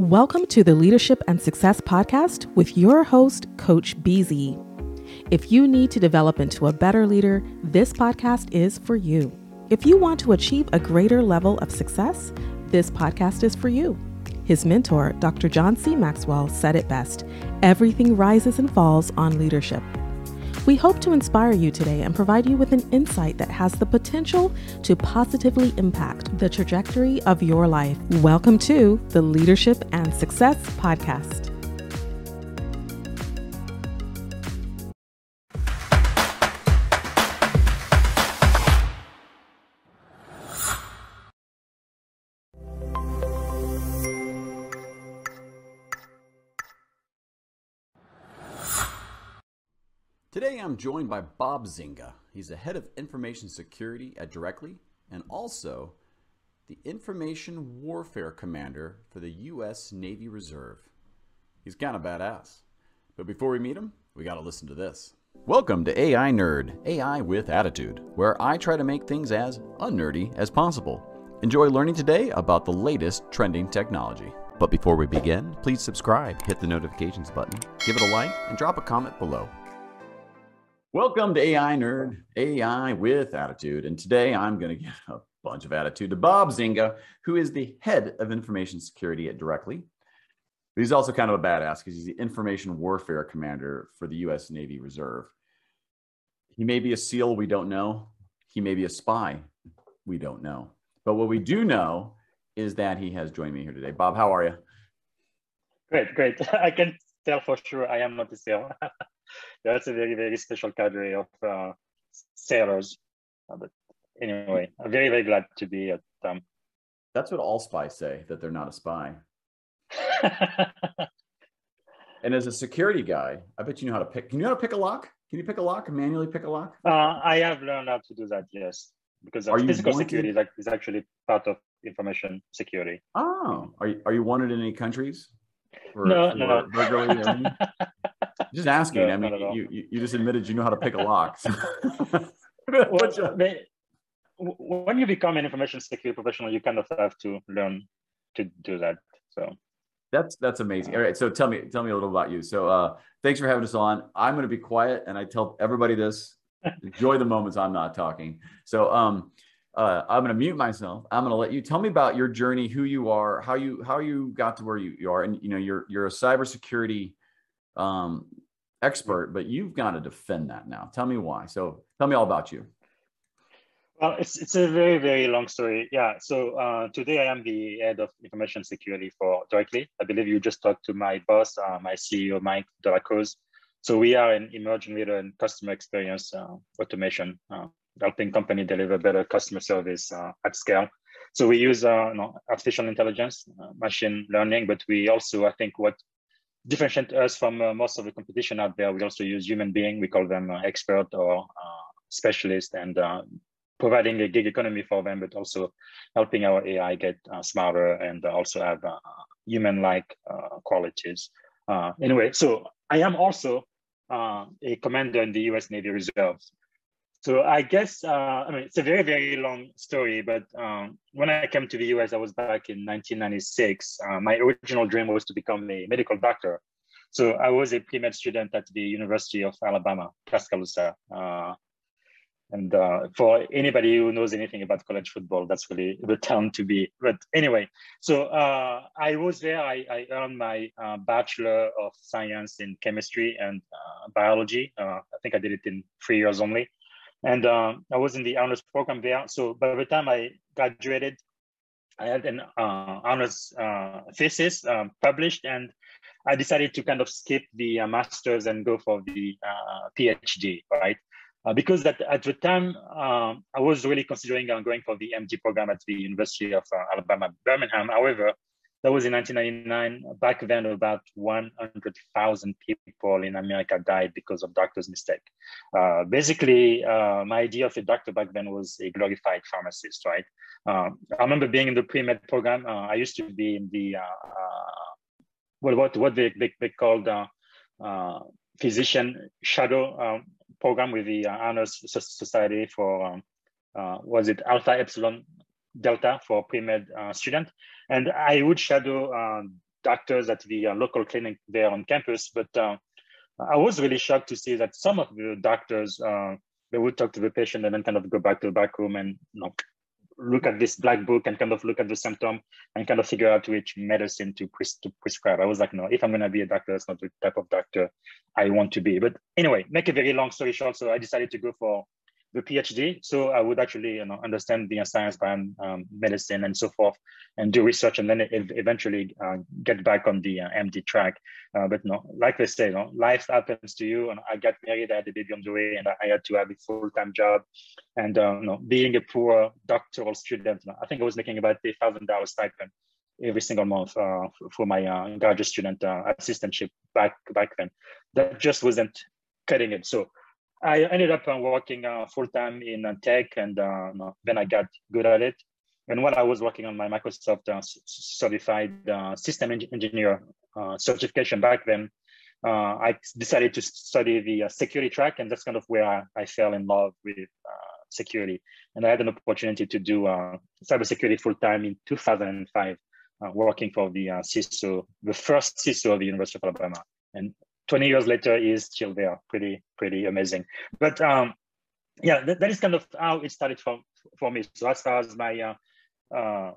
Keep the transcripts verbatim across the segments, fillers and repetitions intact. Welcome to the Leadership and Success Podcast with your host, Coach B Z. If you need to develop into a better leader, this podcast is for you. If you want to achieve a greater level of success, this podcast is for you. His mentor, Doctor John C. Maxwell, said it best, "Everything rises and falls on leadership." We hope to inspire you today and provide you with an insight that has the potential to positively impact the trajectory of your life. Welcome to the Leadership and Success Podcast. Today I'm joined by Bob Zinga. He's the head of information security at Directly and also the information warfare commander for the U S Navy Reserve. He's kind of badass. But before we meet him, we got to listen to this. Welcome to A I Nerd, A I with Attitude, where I try to make things as unnerdy as possible. Enjoy learning today about the latest trending technology. But before we begin, please subscribe, hit the notifications button, give it a like, and drop a comment below. Welcome to A I Nerd, A I with Attitude, and today I'm going to give a bunch of attitude to Bob Zinga, who is the head of information security at Directly. But he's also kind of a badass because he's the information warfare commander for the U S Navy Reserve. He may be a SEAL, we don't know. He may be a spy, we don't know. But what we do know is that he has joined me here today. Bob, how are you? Great, great. I can tell for sure I am not a SEAL. That's a very, very special cadre of uh, sailors. Uh, but anyway, I'm very, very glad to be at them. Um... That's what all spies say, that they're not a spy. And as a security guy, I bet you know how to pick. Can you know how to pick a lock? Can you pick a lock and manually pick a lock? Uh, I have learned how to do that, yes. Because physical security to... is actually part of information security. Oh, are you, are you wanted in any countries? For, no, for no, no. Just asking. No, I mean, you, you you just admitted you know how to pick a lock. So. Well, they, when you become an information security professional, you kind of have to learn to do that. So that's that's amazing. All right, so tell me tell me a little about you. So uh, thanks for having us on. I'm going to be quiet, and I tell everybody this. Enjoy the moments I'm not talking. So um, uh, I'm going to mute myself. I'm going to let you tell me about your journey, who you are, how you how you got to where you, you are, and you know you're you're a cybersecurity um expert, but you've got to defend that now. Tell me why. So tell me all about you. Well, it's it's a very, very long story. Yeah. So uh, today I am the head of information security for Directly. I believe you just talked to my boss, uh, my C E O, Mike De La Cruz. So we are an emerging leader in customer experience uh, automation, uh, helping company deliver better customer service uh, at scale. So we use uh, you know, artificial intelligence, uh, machine learning, but we also, I think what differentiate us from uh, most of the competition out there, we also use human being. We call them uh, expert or uh, specialist, and uh, providing a gig economy for them, but also helping our A I get uh, smarter and also have uh, human-like uh, qualities. Uh, anyway, so I am also uh, a commander in the U S Navy Reserves. So I guess, uh, I mean, it's a very, very long story, but um, when I came to the U S, I was back in nineteen ninety-six. Uh, my original dream was to become a medical doctor. So I was a pre-med student at the University of Alabama, Tuscaloosa. Uh, and uh, for anybody who knows anything about college football, that's really the town to be. But anyway, so uh, I was there. I, I earned my uh, Bachelor of Science in Chemistry and uh, Biology. Uh, I think I did it in three years only. And uh, I was in the honors program there. So by the time I graduated, I had an uh, honors uh, thesis um, published, and I decided to kind of skip the uh, master's and go for the uh, PhD, right? Uh, because that, at the time, um, I was really considering uh, going for the M D program at the University of uh, Alabama, Birmingham. However, that was in nineteen ninety-nine. Back then, about one hundred thousand people in America died because of doctor's mistake. Uh, basically, uh, my idea of a doctor back then was a glorified pharmacist, right? Uh, I remember being in the pre-med program. Uh, I used to be in the, uh, uh, well, what, what they, they, they called uh, uh, physician shadow um, program with the uh, Honors Society for, um, uh, was it Alpha Epsilon Delta for pre-med uh, student. And I would shadow um, doctors at the uh, local clinic there on campus. But uh, I was really shocked to see that some of the doctors, uh, they would talk to the patient and then kind of go back to the back room and you know, look at this black book and kind of look at the symptom and kind of figure out which medicine to, pres to prescribe. I was like, no, if I'm going to be a doctor, that's not the type of doctor I want to be. But anyway, make a very long story short. So I decided to go for the PhD. So I would actually you know, understand the science behind um, medicine and so forth and do research and then ev eventually uh, get back on the uh, M D track. Uh, but no, like they say, no, life happens to you. And I got married, I had a baby on the way, and I had to have a full-time job. And uh, you know, being a poor doctoral student, I think I was making about eight thousand dollars stipend every single month uh, for my uh, graduate student uh, assistantship back, back then. That just wasn't cutting it. So I ended up uh, working uh, full-time in uh, tech, and uh, then I got good at it. And while I was working on my Microsoft uh, certified uh, system engineer uh, certification back then, uh, I decided to study the uh, security track, and that's kind of where I, I fell in love with uh, security. And I had an opportunity to do uh, cybersecurity full-time in two thousand five, uh, working for the uh, C I S O, the first C I S O of the University of Alabama. And twenty years later is still there. Pretty, pretty amazing. But um, yeah, that, that is kind of how it started for, for me. So as far as my uh, uh,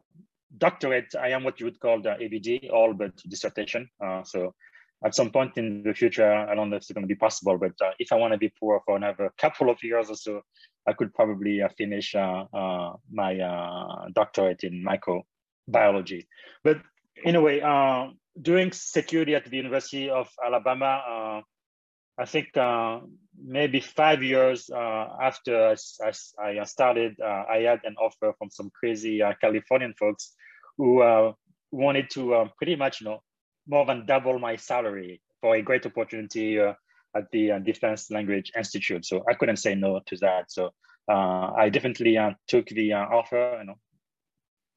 doctorate, I am what you would call the A B D, all but dissertation. Uh, so at some point in the future, I don't know if it's going to be possible, but uh, if I want to be poor for another couple of years or so, I could probably uh, finish uh, uh, my uh, doctorate in microbiology. But anyway, uh, doing security at the University of Alabama, uh, I think uh, maybe five years uh, after I, I started, uh, I had an offer from some crazy uh, Californian folks who uh, wanted to uh, pretty much, you know, more than double my salary for a great opportunity uh, at the uh, Defense Language Institute. So I couldn't say no to that. So uh, I definitely uh, took the uh, offer, you know,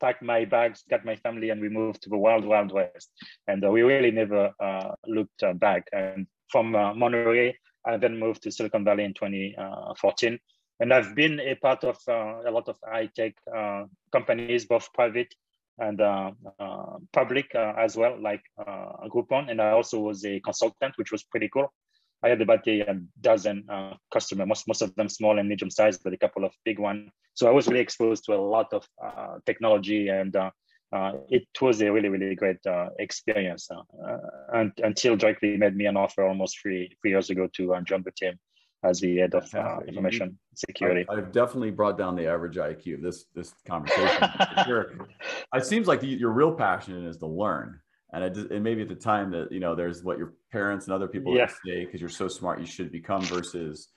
packed my bags, got my family, and we moved to the wild, wild west. And uh, we really never uh, looked uh, back. And from uh, Monterey, I then moved to Silicon Valley in twenty fourteen. And I've been a part of uh, a lot of high-tech uh, companies, both private and uh, uh, public uh, as well, like uh, Groupon. And I also was a consultant, which was pretty cool. I had about a dozen uh, customers, most, most of them small and medium sized, but a couple of big ones. So I was really exposed to a lot of uh, technology, and uh, uh, it was a really, really great uh, experience. Uh, and, until Directly made me an offer almost three, three years ago to uh, join the team as the head of uh, information security. I, I've definitely brought down the average I Q, this, this conversation. Sure. It seems like the, your real passion is to learn. And it, and maybe at the time that, you know, there's what your parents and other people yeah. say, because you're so smart, you should become, versus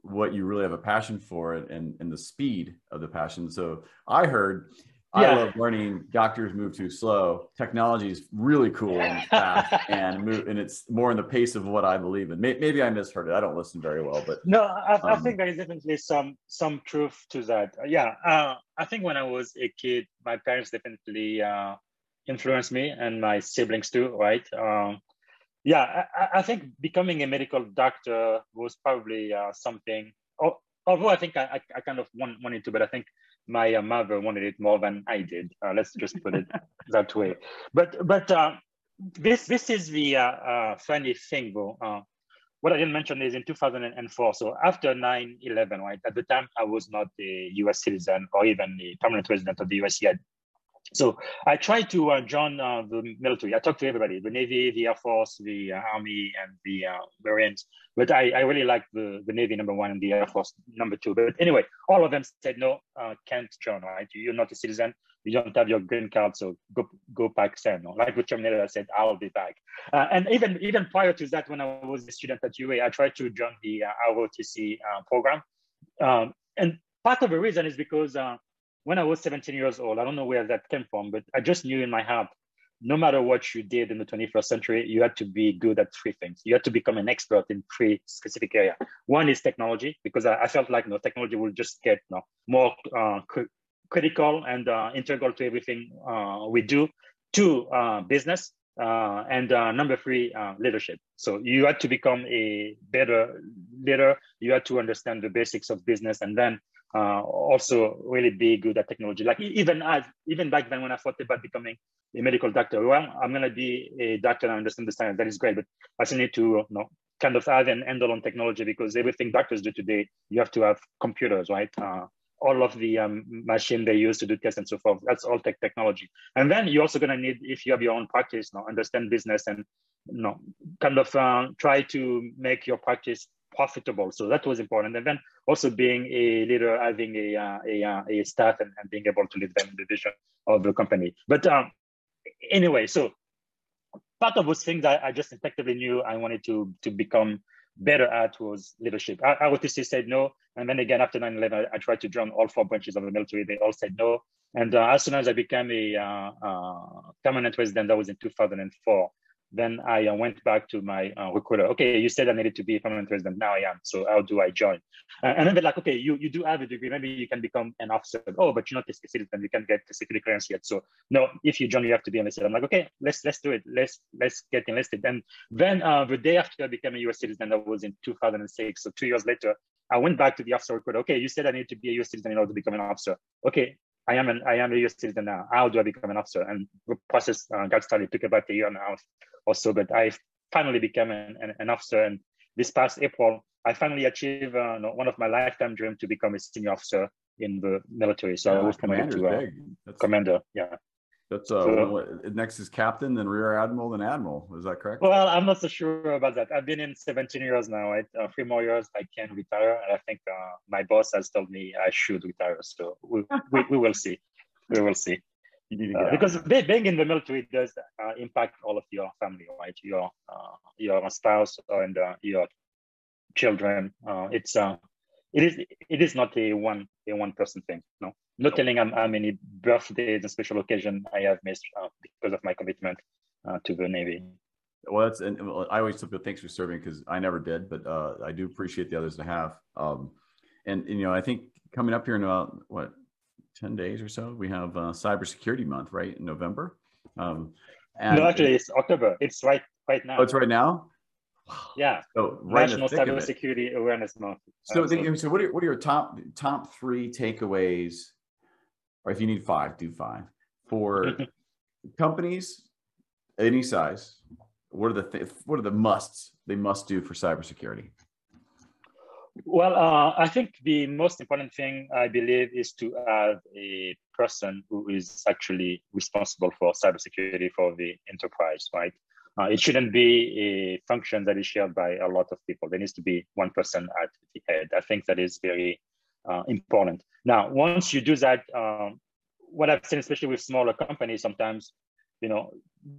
what you really have a passion for, and, and the speed of the passion. So I heard, yeah. I love learning, doctors move too slow, technology is really cool and fast, and, move, and it's more in the pace of what I believe in. Maybe, maybe I misheard it. I don't listen very well, but. No, I, um, I think there is definitely some, some truth to that. Yeah, uh, I think when I was a kid, my parents definitely, uh, influenced me, and my siblings too, right? Um, yeah, I, I think becoming a medical doctor was probably uh, something, or, although I think I, I kind of want, wanted to, but I think my uh, mother wanted it more than I did. Uh, let's just put it that way. But but uh, this this is the uh, uh, funny thing, though. Uh, what I didn't mention is in two thousand four, so after nine eleven, right? At the time, I was not a U S citizen or even a permanent resident of the U S yet. So I tried to uh, join uh, the military. I talked to everybody, the Navy, the Air Force, the uh, Army, and the uh, Marines. But I, I really liked the, the Navy, number one, and the Air Force, number two. But anyway, all of them said, no, uh, can't join, right? You're not a citizen. You don't have your green card, so go, go back, Sam. Like the Terminator said, I'll be back. Uh, and even, even prior to that, when I was a student at U A, I tried to join the uh, R O T C uh, program. Um, and part of the reason is because uh, when I was seventeen years old, I don't know where that came from, but I just knew in my heart, no matter what you did in the twenty-first century, you had to be good at three things. You had to become an expert in three specific areas. One is technology, because I, I felt like no, technology will just get no, more uh, cr critical and uh, integral to everything uh, we do. Two, uh, business. Uh, and uh, number three, uh, leadership. So you had to become a better leader. You had to understand the basics of business, and then uh, also really be good at technology. Like even as, even back then when I thought about becoming a medical doctor, well, I'm gonna be a doctor and I understand the science, that is great, but I still need to, you know, kind of have an handle on technology, because everything doctors do today, you have to have computers, right? Uh, all of the um, machine they use to do tests and so forth, that's all tech technology. And then you're also gonna need, if you have your own practice, you know, understand business and you know, kind of uh, try to make your practice profitable. So that was important. And then also being a leader, having a, uh, a, uh, a staff and, and being able to lead them in the vision of the company. But um, anyway, so part of those things I, I just instinctively knew I wanted to, to become better at was leadership. I, I would just said no. And then again, after nine eleven, I, I tried to join all four branches of the military. They all said no. And uh, as soon as I became a uh, uh, permanent resident, that was in two thousand four, then I uh, went back to my uh, recruiter. Okay, you said I needed to be a permanent resident. Now I am. So how do I join? Uh, and then they're like, okay, you, you do have a degree. Maybe you can become an officer. Oh, but you're not a citizen. You can't get the security clearance yet. So no, if you join, you have to be enlisted. I'm like, okay, let's let's do it. Let's let's get enlisted. And then uh, the day after I became a U S citizen, that was in two thousand six. So two years later, I went back to the officer recruiter. Okay, you said I need to be a U S citizen in order to become an officer. Okay. I am an I am a U S citizen now. How do I become an officer? And the process uh, got started. It took about a year and a half or so, but I finally became an, an, an officer. And this past April, I finally achieved uh, one of my lifetime dreams to become a senior officer in the military. So yeah, I was promoted to uh, that's, commander. Yeah. That's uh, so, what, next is captain, then rear admiral, then admiral. Is that correct? Well, I'm not so sure about that. I've been in seventeen years now. Right? Uh, three more years, I can retire. And I think uh, my boss has told me I should retire. So we, we, we will see. We will see. Uh, because being in the military does uh, impact all of your family, right? Your uh, your spouse and uh, your children. Uh, it's uh, it is it is not a one a one person thing. No, not telling them how many birthdays and special occasion I have missed uh, because of my commitment uh, to the Navy. Well, that's and I always tell people thanks for serving, because I never did, but uh, I do appreciate the others that have. Um, and, and you know, I think coming up here in about what, ten days or so, we have uh, Cybersecurity Month, right, in November. Um, and no, actually, it's October. It's right right now. Oh, it's right now? Yeah. So right National Cybersecurity Awareness Month. So, the, so what, are, what are your top top three takeaways, or if you need five, do five, for companies, any size? What are the th what are the musts they must do for cybersecurity? Well, uh, I think the most important thing, I believe, is to have a person who is actually responsible for cybersecurity for the enterprise, right? Uh, it shouldn't be a function that is shared by a lot of people. There needs to be one person at the head. I think that is very uh, important. Now, once you do that, um, what I've seen, especially with smaller companies sometimes, you know,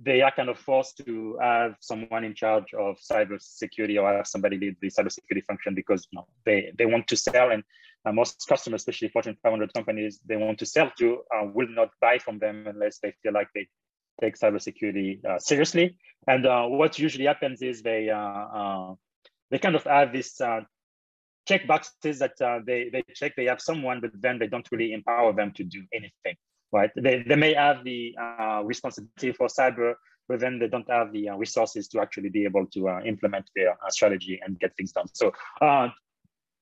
they are kind of forced to have someone in charge of cybersecurity or have somebody lead the cybersecurity function, because you know, they, they want to sell, and uh, most customers, especially Fortune five hundred companies, they want to sell to uh, will not buy from them unless they feel like they take cybersecurity uh, seriously. And uh, what usually happens is they, uh, uh, they kind of have this uh, check boxes that uh, they, they check, they have someone, but then they don't really empower them to do anything. Right, they, they may have the uh, responsibility for cyber, but then they don't have the uh, resources to actually be able to uh, implement their uh, strategy and get things done. So uh,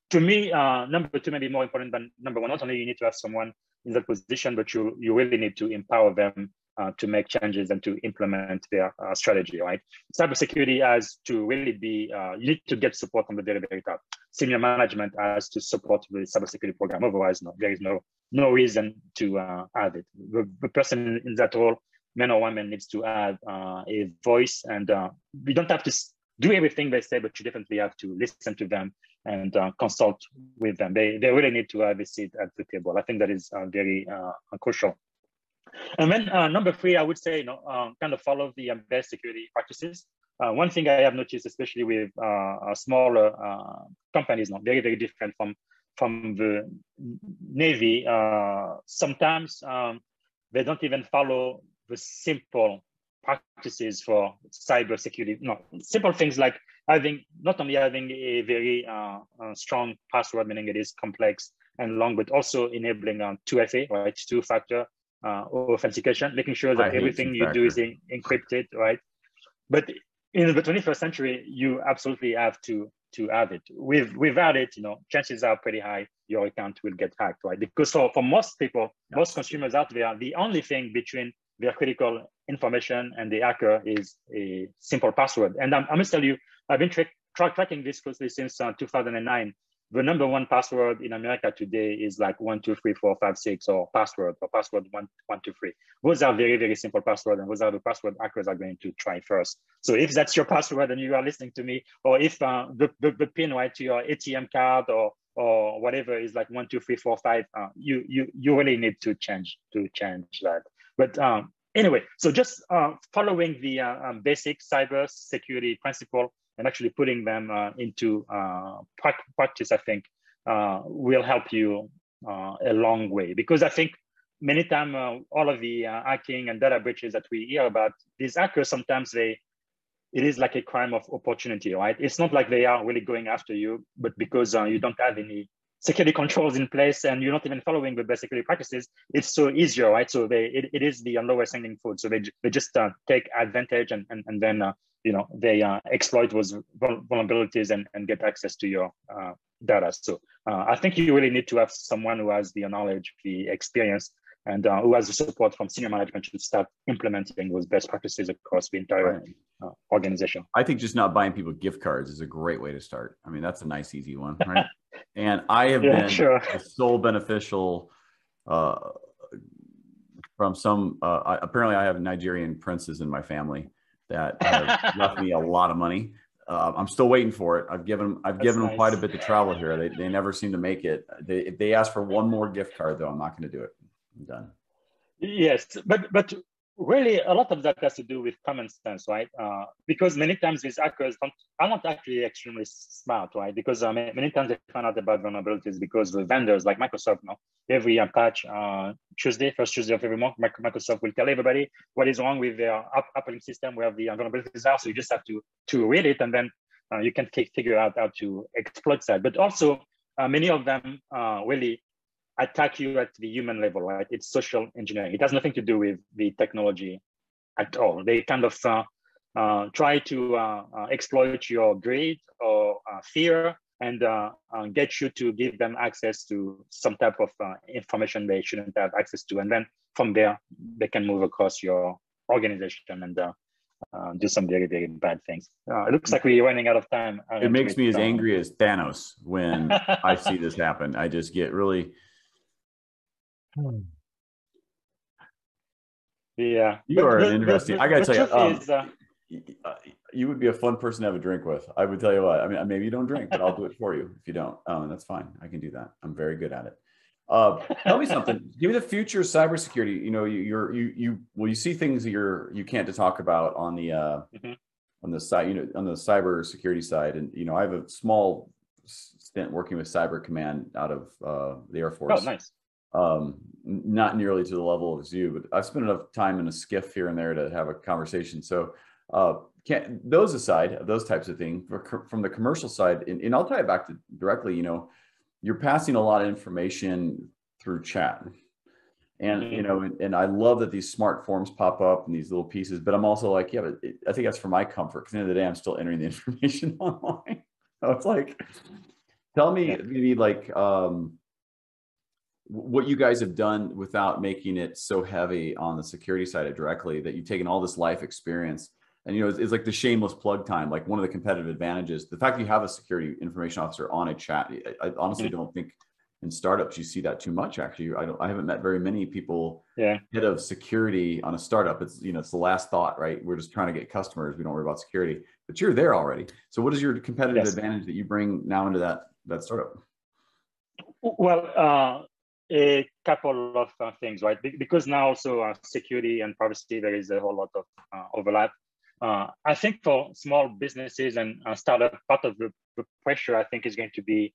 to me, uh, number two may be more important than number one. Not only you need to have someone in that position, but you, you really need to empower them uh, to make changes and to implement their uh, strategy, right? Cybersecurity has to really be, uh, you need to get support from the very, very top. Senior management has to support the cybersecurity program. Otherwise, no, there is no no reason to uh, have it. The, the person in that role, men or women, needs to have uh, a voice, and uh, we don't have to do everything they say, but you definitely have to listen to them and uh, consult with them. They they really need to have a seat at the table. I think that is uh, very uh, crucial. And then uh, number three, I would say, you know, um, kind of follow the um, best security practices. Uh, one thing I have noticed, especially with uh, smaller uh, companies, not very, very different from from the Navy, uh, sometimes um, they don't even follow the simple practices for cybersecurity. No, simple things like having not only having a very uh, uh, strong password, meaning it is complex and long, but also enabling um, two F A, right, two-factor uh, authentication, making sure that everything you do is in encrypted, right? But in the twenty-first century, you absolutely have to to have it. We've, we've had it, you know, chances are pretty high your account will get hacked, right? Because so for most people, most consumers out there, the only thing between their critical information and the hacker is a simple password. And I'm, I must tell you, I've been tra tra tracking this closely since uh, two thousand nine. The number one password in America today is like one, two, three, four, five, six, or password, or password one, one, two, three. Those are very, very simple passwords, and those are the password hackers are going to try first. So if that's your password and you are listening to me, or if uh, the, the, the pin right to your A T M card or or whatever is like one, two, three, four, five, uh, you you you really need to change to change that. But um, anyway, so just uh, following the uh, um, basic cyber security principle, and actually putting them uh, into uh, practice, I think, uh, will help you uh, a long way. Because I think many times uh, all of the uh, hacking and data breaches that we hear about, these hackers sometimes they, it is like a crime of opportunity, right? It's not like they are really going after you, but because uh, you don't have any security controls in place and you're not even following the best security practices, it's so easier, right? So they, it, it is the lowest hanging fruit. So they, they just uh, take advantage and, and, and then, uh, you know, they uh, exploit those vulnerabilities and, and get access to your uh, data. So uh, I think you really need to have someone who has the knowledge, the experience, and uh, who has the support from senior management to start implementing those best practices across the entire right. uh, organization. I think just not buying people gift cards is a great way to start. I mean, that's a nice, easy one, right? And I have yeah, been sure. a sole beneficial uh, from some, uh, apparently I have Nigerian princes in my family that have left me a lot of money. Uh, I'm still waiting for it. I've given I've That's given nice. them quite a bit to travel here. They, they never seem to make it. They, if they ask for one more gift card, though, I'm not going to do it. I'm done. Yes, but but really, a lot of that has to do with common sense, right? Uh, because many times these hackers don't, are not actually extremely smart, right? Because uh, many times they find out about vulnerabilities because the vendors like Microsoft, you know, every uh, patch uh, Tuesday, first Tuesday of every month, Microsoft will tell everybody what is wrong with their operating system, where the vulnerabilities are. So you just have to to read it, and then uh, you can figure out how to exploit that. But also, uh, many of them uh, really attack you at the human level, right? It's social engineering. It has nothing to do with the technology at all. They kind of uh, uh, try to uh, uh, exploit your greed or uh, fear and uh, uh, get you to give them access to some type of uh, information they shouldn't have access to. And then from there, they can move across your organization and uh, uh, do some very, very bad things. Uh, it looks like we're running out of time. It makes me as angry as Thanos when I see this happen. I just get really... Hmm. Yeah, you are an interesting. I gotta tell you, um, is, uh, you would be a fun person to have a drink with. I would tell you what. I mean, maybe you don't drink, but I'll do it for you if you don't. Um, that's fine. I can do that. I'm very good at it. Uh, tell me something. Give me the future of cybersecurity. You know, you, you're you you well, you see things that you're you can't talk about on the uh, mm-hmm. on the side. You know, on the cybersecurity side, and you know, I have a small stint working with Cyber Command out of uh, the Air Force. Oh, nice. Um, not nearly to the level of you, but I've spent enough time in a skiff here and there to have a conversation. So uh, can't, those aside, those types of things, from the commercial side, and, and I'll tie it back to directly, you know, you're passing a lot of information through chat. And, mm-hmm. you know, and, and I love that these smart forms pop up and these little pieces, but I'm also like, yeah, but it, I think that's for my comfort. Because at the end of the day, I'm still entering the information online. So it's like, tell me maybe like, um, what you guys have done without making it so heavy on the security side of directly that you've taken all this life experience and, you know, it's, it's like the shameless plug time, like one of the competitive advantages, the fact that you have a security information officer on a chat. I, I honestly mm-hmm. don't think in startups you see that too much. Actually, I don't, I haven't met very many people yeah. head of security on a startup. It's, you know, it's the last thought, right? We're just trying to get customers. We don't worry about security, but you're there already. So what is your competitive yes. advantage that you bring now into that, that startup? Well, uh, a couple of uh, things, right? Be because now also uh, security and privacy, there is a whole lot of uh, overlap. Uh, I think for small businesses and uh, startup, part of the pressure I think is going to be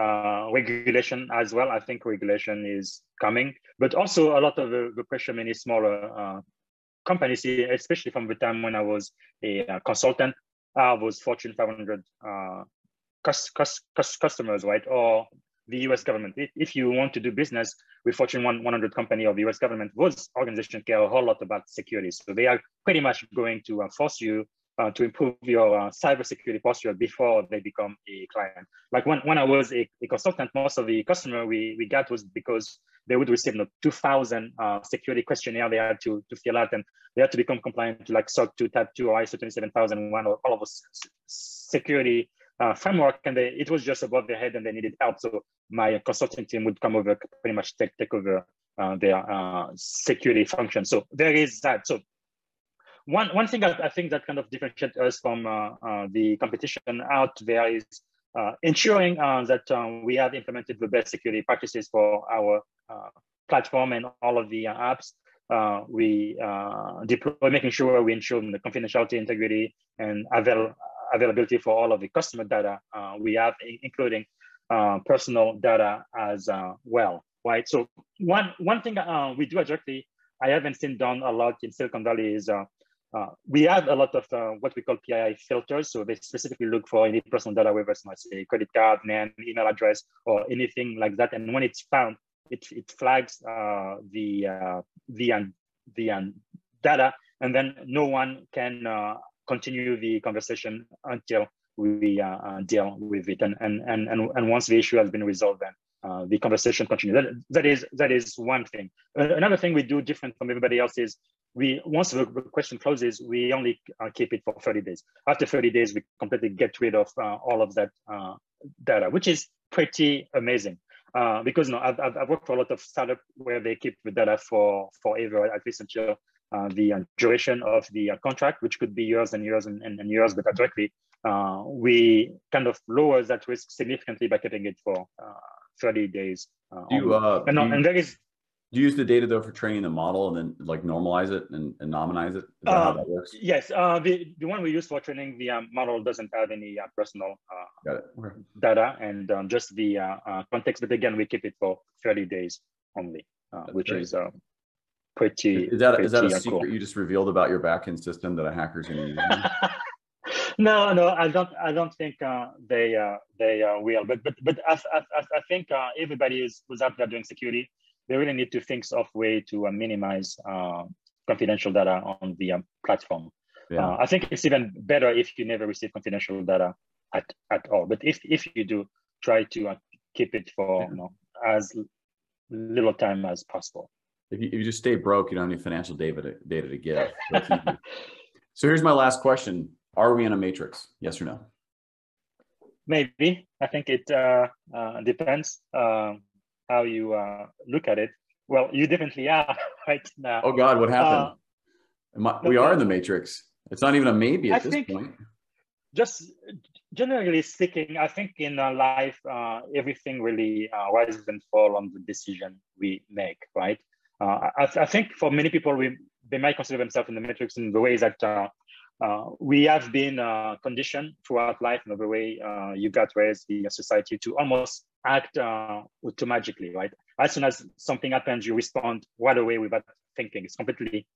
uh, regulation as well. I think regulation is coming, but also a lot of the, the pressure many smaller uh, companies, especially from the time when I was a uh, consultant, I was Fortune five hundred uh, cus cus cus customers, right? Or the U S government. If you want to do business with Fortune one hundred company or the U S government, those organizations care a whole lot about security. So they are pretty much going to force you uh, to improve your uh, cybersecurity posture before they become a client. Like when, when I was a, a consultant, most of the customer we, we got was because they would receive you know, two thousand uh, security questionnaire they had to, to fill out, and they had to become compliant to like S O C two, type two, or I S O twenty-seven thousand one, or all of those security Uh, framework, and they, it was just above their head and they needed help. So my consulting team would come over, pretty much take, take over uh, their uh, security function. So there is that. So one, one thing that I think that kind of differentiates us from uh, uh, the competition out there is uh, ensuring uh, that um, we have implemented the best security practices for our uh, platform and all of the uh, apps. Uh, we uh, deploy, making sure we ensure the confidentiality, integrity, and avail availability for all of the customer data uh, we have, including uh, personal data as uh, well, right? So one, one thing uh, we do at Directly, I haven't seen done a lot in Silicon Valley is uh, uh, we have a lot of uh, what we call P I I filters. So they specifically look for any personal data, whether it's like a credit card, name, email address, or anything like that. And when it's found, it, it flags uh, the, uh, the, um, the um, data, and then no one can uh, continue the conversation until we uh, uh, deal with it, and and and and once the issue has been resolved, then uh, the conversation continues. That that is that is one thing. Another thing we do different from everybody else is we once the question closes, we only uh, keep it for thirty days. After thirty days, we completely get rid of uh, all of that uh, data, which is pretty amazing. Uh, because you know, I've I've worked for a lot of startups where they keep the data for forever, at least until Uh, the uh, duration of the uh, contract, which could be years and years and, and, and years, but Directly, uh, we kind of lower that risk significantly by keeping it for uh, thirty days. Uh, do you, uh, and, do you, and there is, do you use the data though for training the model and then like normalize it and, and nominize it? Is that uh, how that works? Yes, uh, the, the one we use for training the um, model doesn't have any uh, personal uh, okay. data and um, just the uh, uh, context, but again, we keep it for thirty days only, uh, which great. is uh, Pretty, is that, pretty is that a secret cool. you just revealed about your backend system that a hacker's going to use? No, no, I don't. I don't think uh, they uh, they uh, will. But but but I I, I think uh, everybody is, who's out there doing security, they really need to think of way to uh, minimize uh, confidential data on the um, platform. Yeah. Uh, I think it's even better if you never receive confidential data at at all. But if if you do, try to uh, keep it for yeah. you know, as little time as possible. If you, if you just stay broke, you don't have any financial data to, data to give. So here's my last question. Are we in a matrix? Yes or no? Maybe. I think it uh, uh, depends uh, how you uh, look at it. Well, you definitely are right now. Oh, God, what happened? Uh, Am I, we are in the matrix. It's not even a maybe at I this point. Just generally speaking, I think in our life, uh, everything really uh, rises and falls on the decision we make, right? Uh, I, I think for many people, we, they might consider themselves in the matrix in the way that uh, uh, we have been uh, conditioned throughout life, in you know, the way uh, you got raised, the society, to almost act uh, automatically, right? As soon as something happens, you respond right away without thinking. It's completely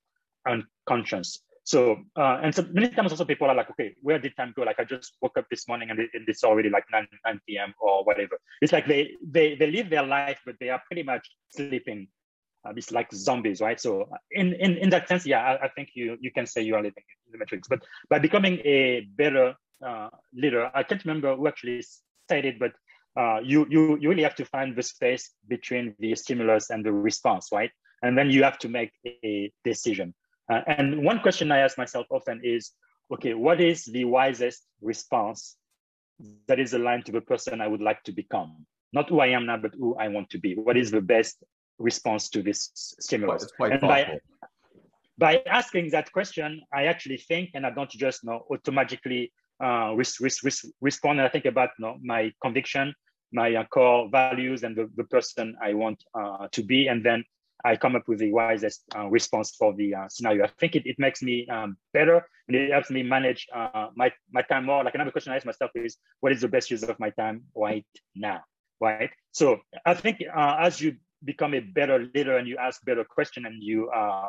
unconscious. So, uh, and so many times also people are like, okay, where did time go? Like I just woke up this morning and it, it's already like nine p m or whatever. It's like they, they, they live their life, but they are pretty much sleeping. Uh, it's like zombies, right? So in, in, in that sense, yeah, I, I think you, you can say you are living in the matrix. But by becoming a better uh, leader, I can't remember who actually said it, but uh, you, you, you really have to find the space between the stimulus and the response, right? And then you have to make a decision. Uh, and one question I ask myself often is, okay, what is the wisest response that is aligned to the person I would like to become? Not who I am now, but who I want to be. What is the best response to this stimulus? It's quite, it's quite and by, by asking that question, I actually think, and I don't just you know, automatically uh, res res res respond. And I think about you know, my conviction, my uh, core values, and the, the person I want uh, to be. And then I come up with the wisest uh, response for the uh, scenario. I think it, it makes me um, better, and it helps me manage uh, my, my time more. Like another question I ask myself is, what is the best use of my time right now, right? So I think uh, as you become a better leader and you ask better questions and you uh,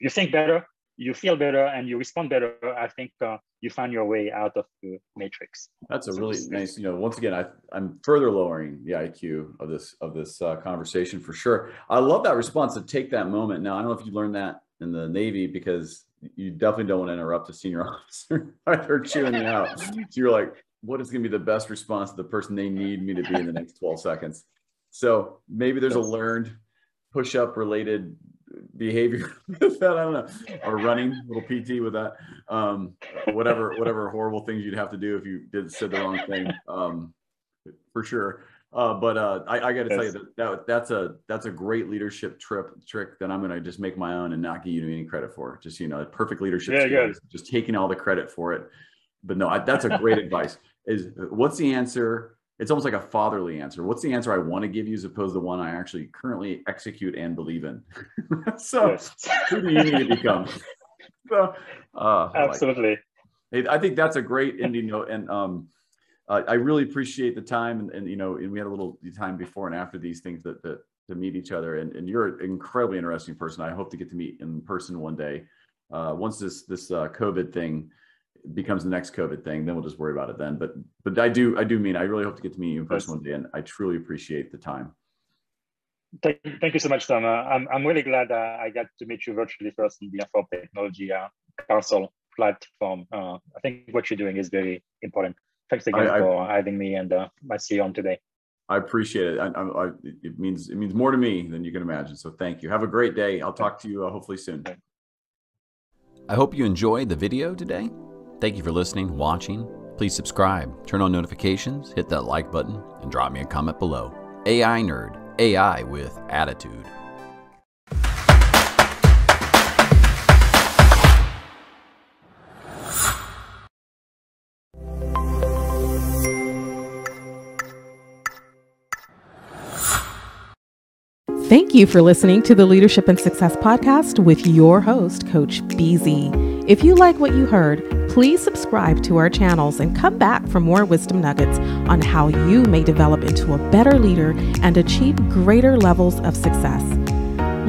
you think better, you feel better, and you respond better, I think uh, you find your way out of the matrix. That's a really nice, you know, once again, I, I'm further lowering the I Q of this of this uh, conversation for sure. I love that response to take that moment. Now, I don't know if you learned that in the Navy, because you definitely don't want to interrupt a senior officer. They're chewing it out. So you're like, what is going to be the best response to the person they need me to be in the next twelve seconds? So maybe there's a learned push-up related behavior with that, I don't know, or running, little P T with that, um, whatever, whatever horrible things you'd have to do if you did said the wrong thing, um, for sure. Uh, but uh, I, I got to tell you that, that that's a that's a great leadership trip trick that I'm going to just make my own and not give you any credit for. Just, you know, perfect leadership, yeah, skills, just taking all the credit for it. But no, I, that's a great advice. Is what's the answer? It's almost like a fatherly answer. What's the answer I want to give you as opposed to the one I actually currently execute and believe in? So yes. Who do you need to become? So, uh, absolutely. Like, I think that's a great ending note. And um, uh, I really appreciate the time. And, and, you know, and we had a little time before and after these things that, that to meet each other. And, and you're an incredibly interesting person. I hope to get to meet in person one day. Uh, once this, this uh, COVID thing becomes the next COVID thing, then we'll just worry about it then. But but I do I do mean I really hope to get to meet you in person one day, and I truly appreciate the time. Thank, thank you so much, Tom. Uh, I'm I'm really glad uh, I got to meet you virtually first in the Alpha Technology uh, Council platform. Uh, I think what you're doing is very important. Thanks again I, I, for having me and uh, my C E O on today. I appreciate it. I, I, I, it means it means more to me than you can imagine. So thank you. Have a great day. I'll talk to you uh, hopefully soon. I hope you enjoyed the video today. Thank you for listening, watching. Please subscribe, turn on notifications, hit that like button, and drop me a comment below. A I Nerd, A I with attitude. Thank you for listening to the Leadership and Success Podcast with your host, Coach B Z. If you like what you heard, please subscribe to our channels and come back for more wisdom nuggets on how you may develop into a better leader and achieve greater levels of success.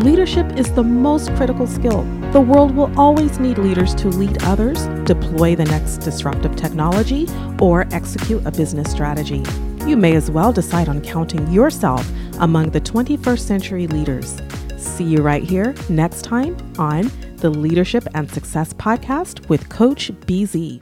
Leadership is the most critical skill. The world will always need leaders to lead others, deploy the next disruptive technology, or execute a business strategy. You may as well decide on counting yourself among the twenty-first century leaders. See you right here next time on the Leadership and Success Podcast with Coach B Z.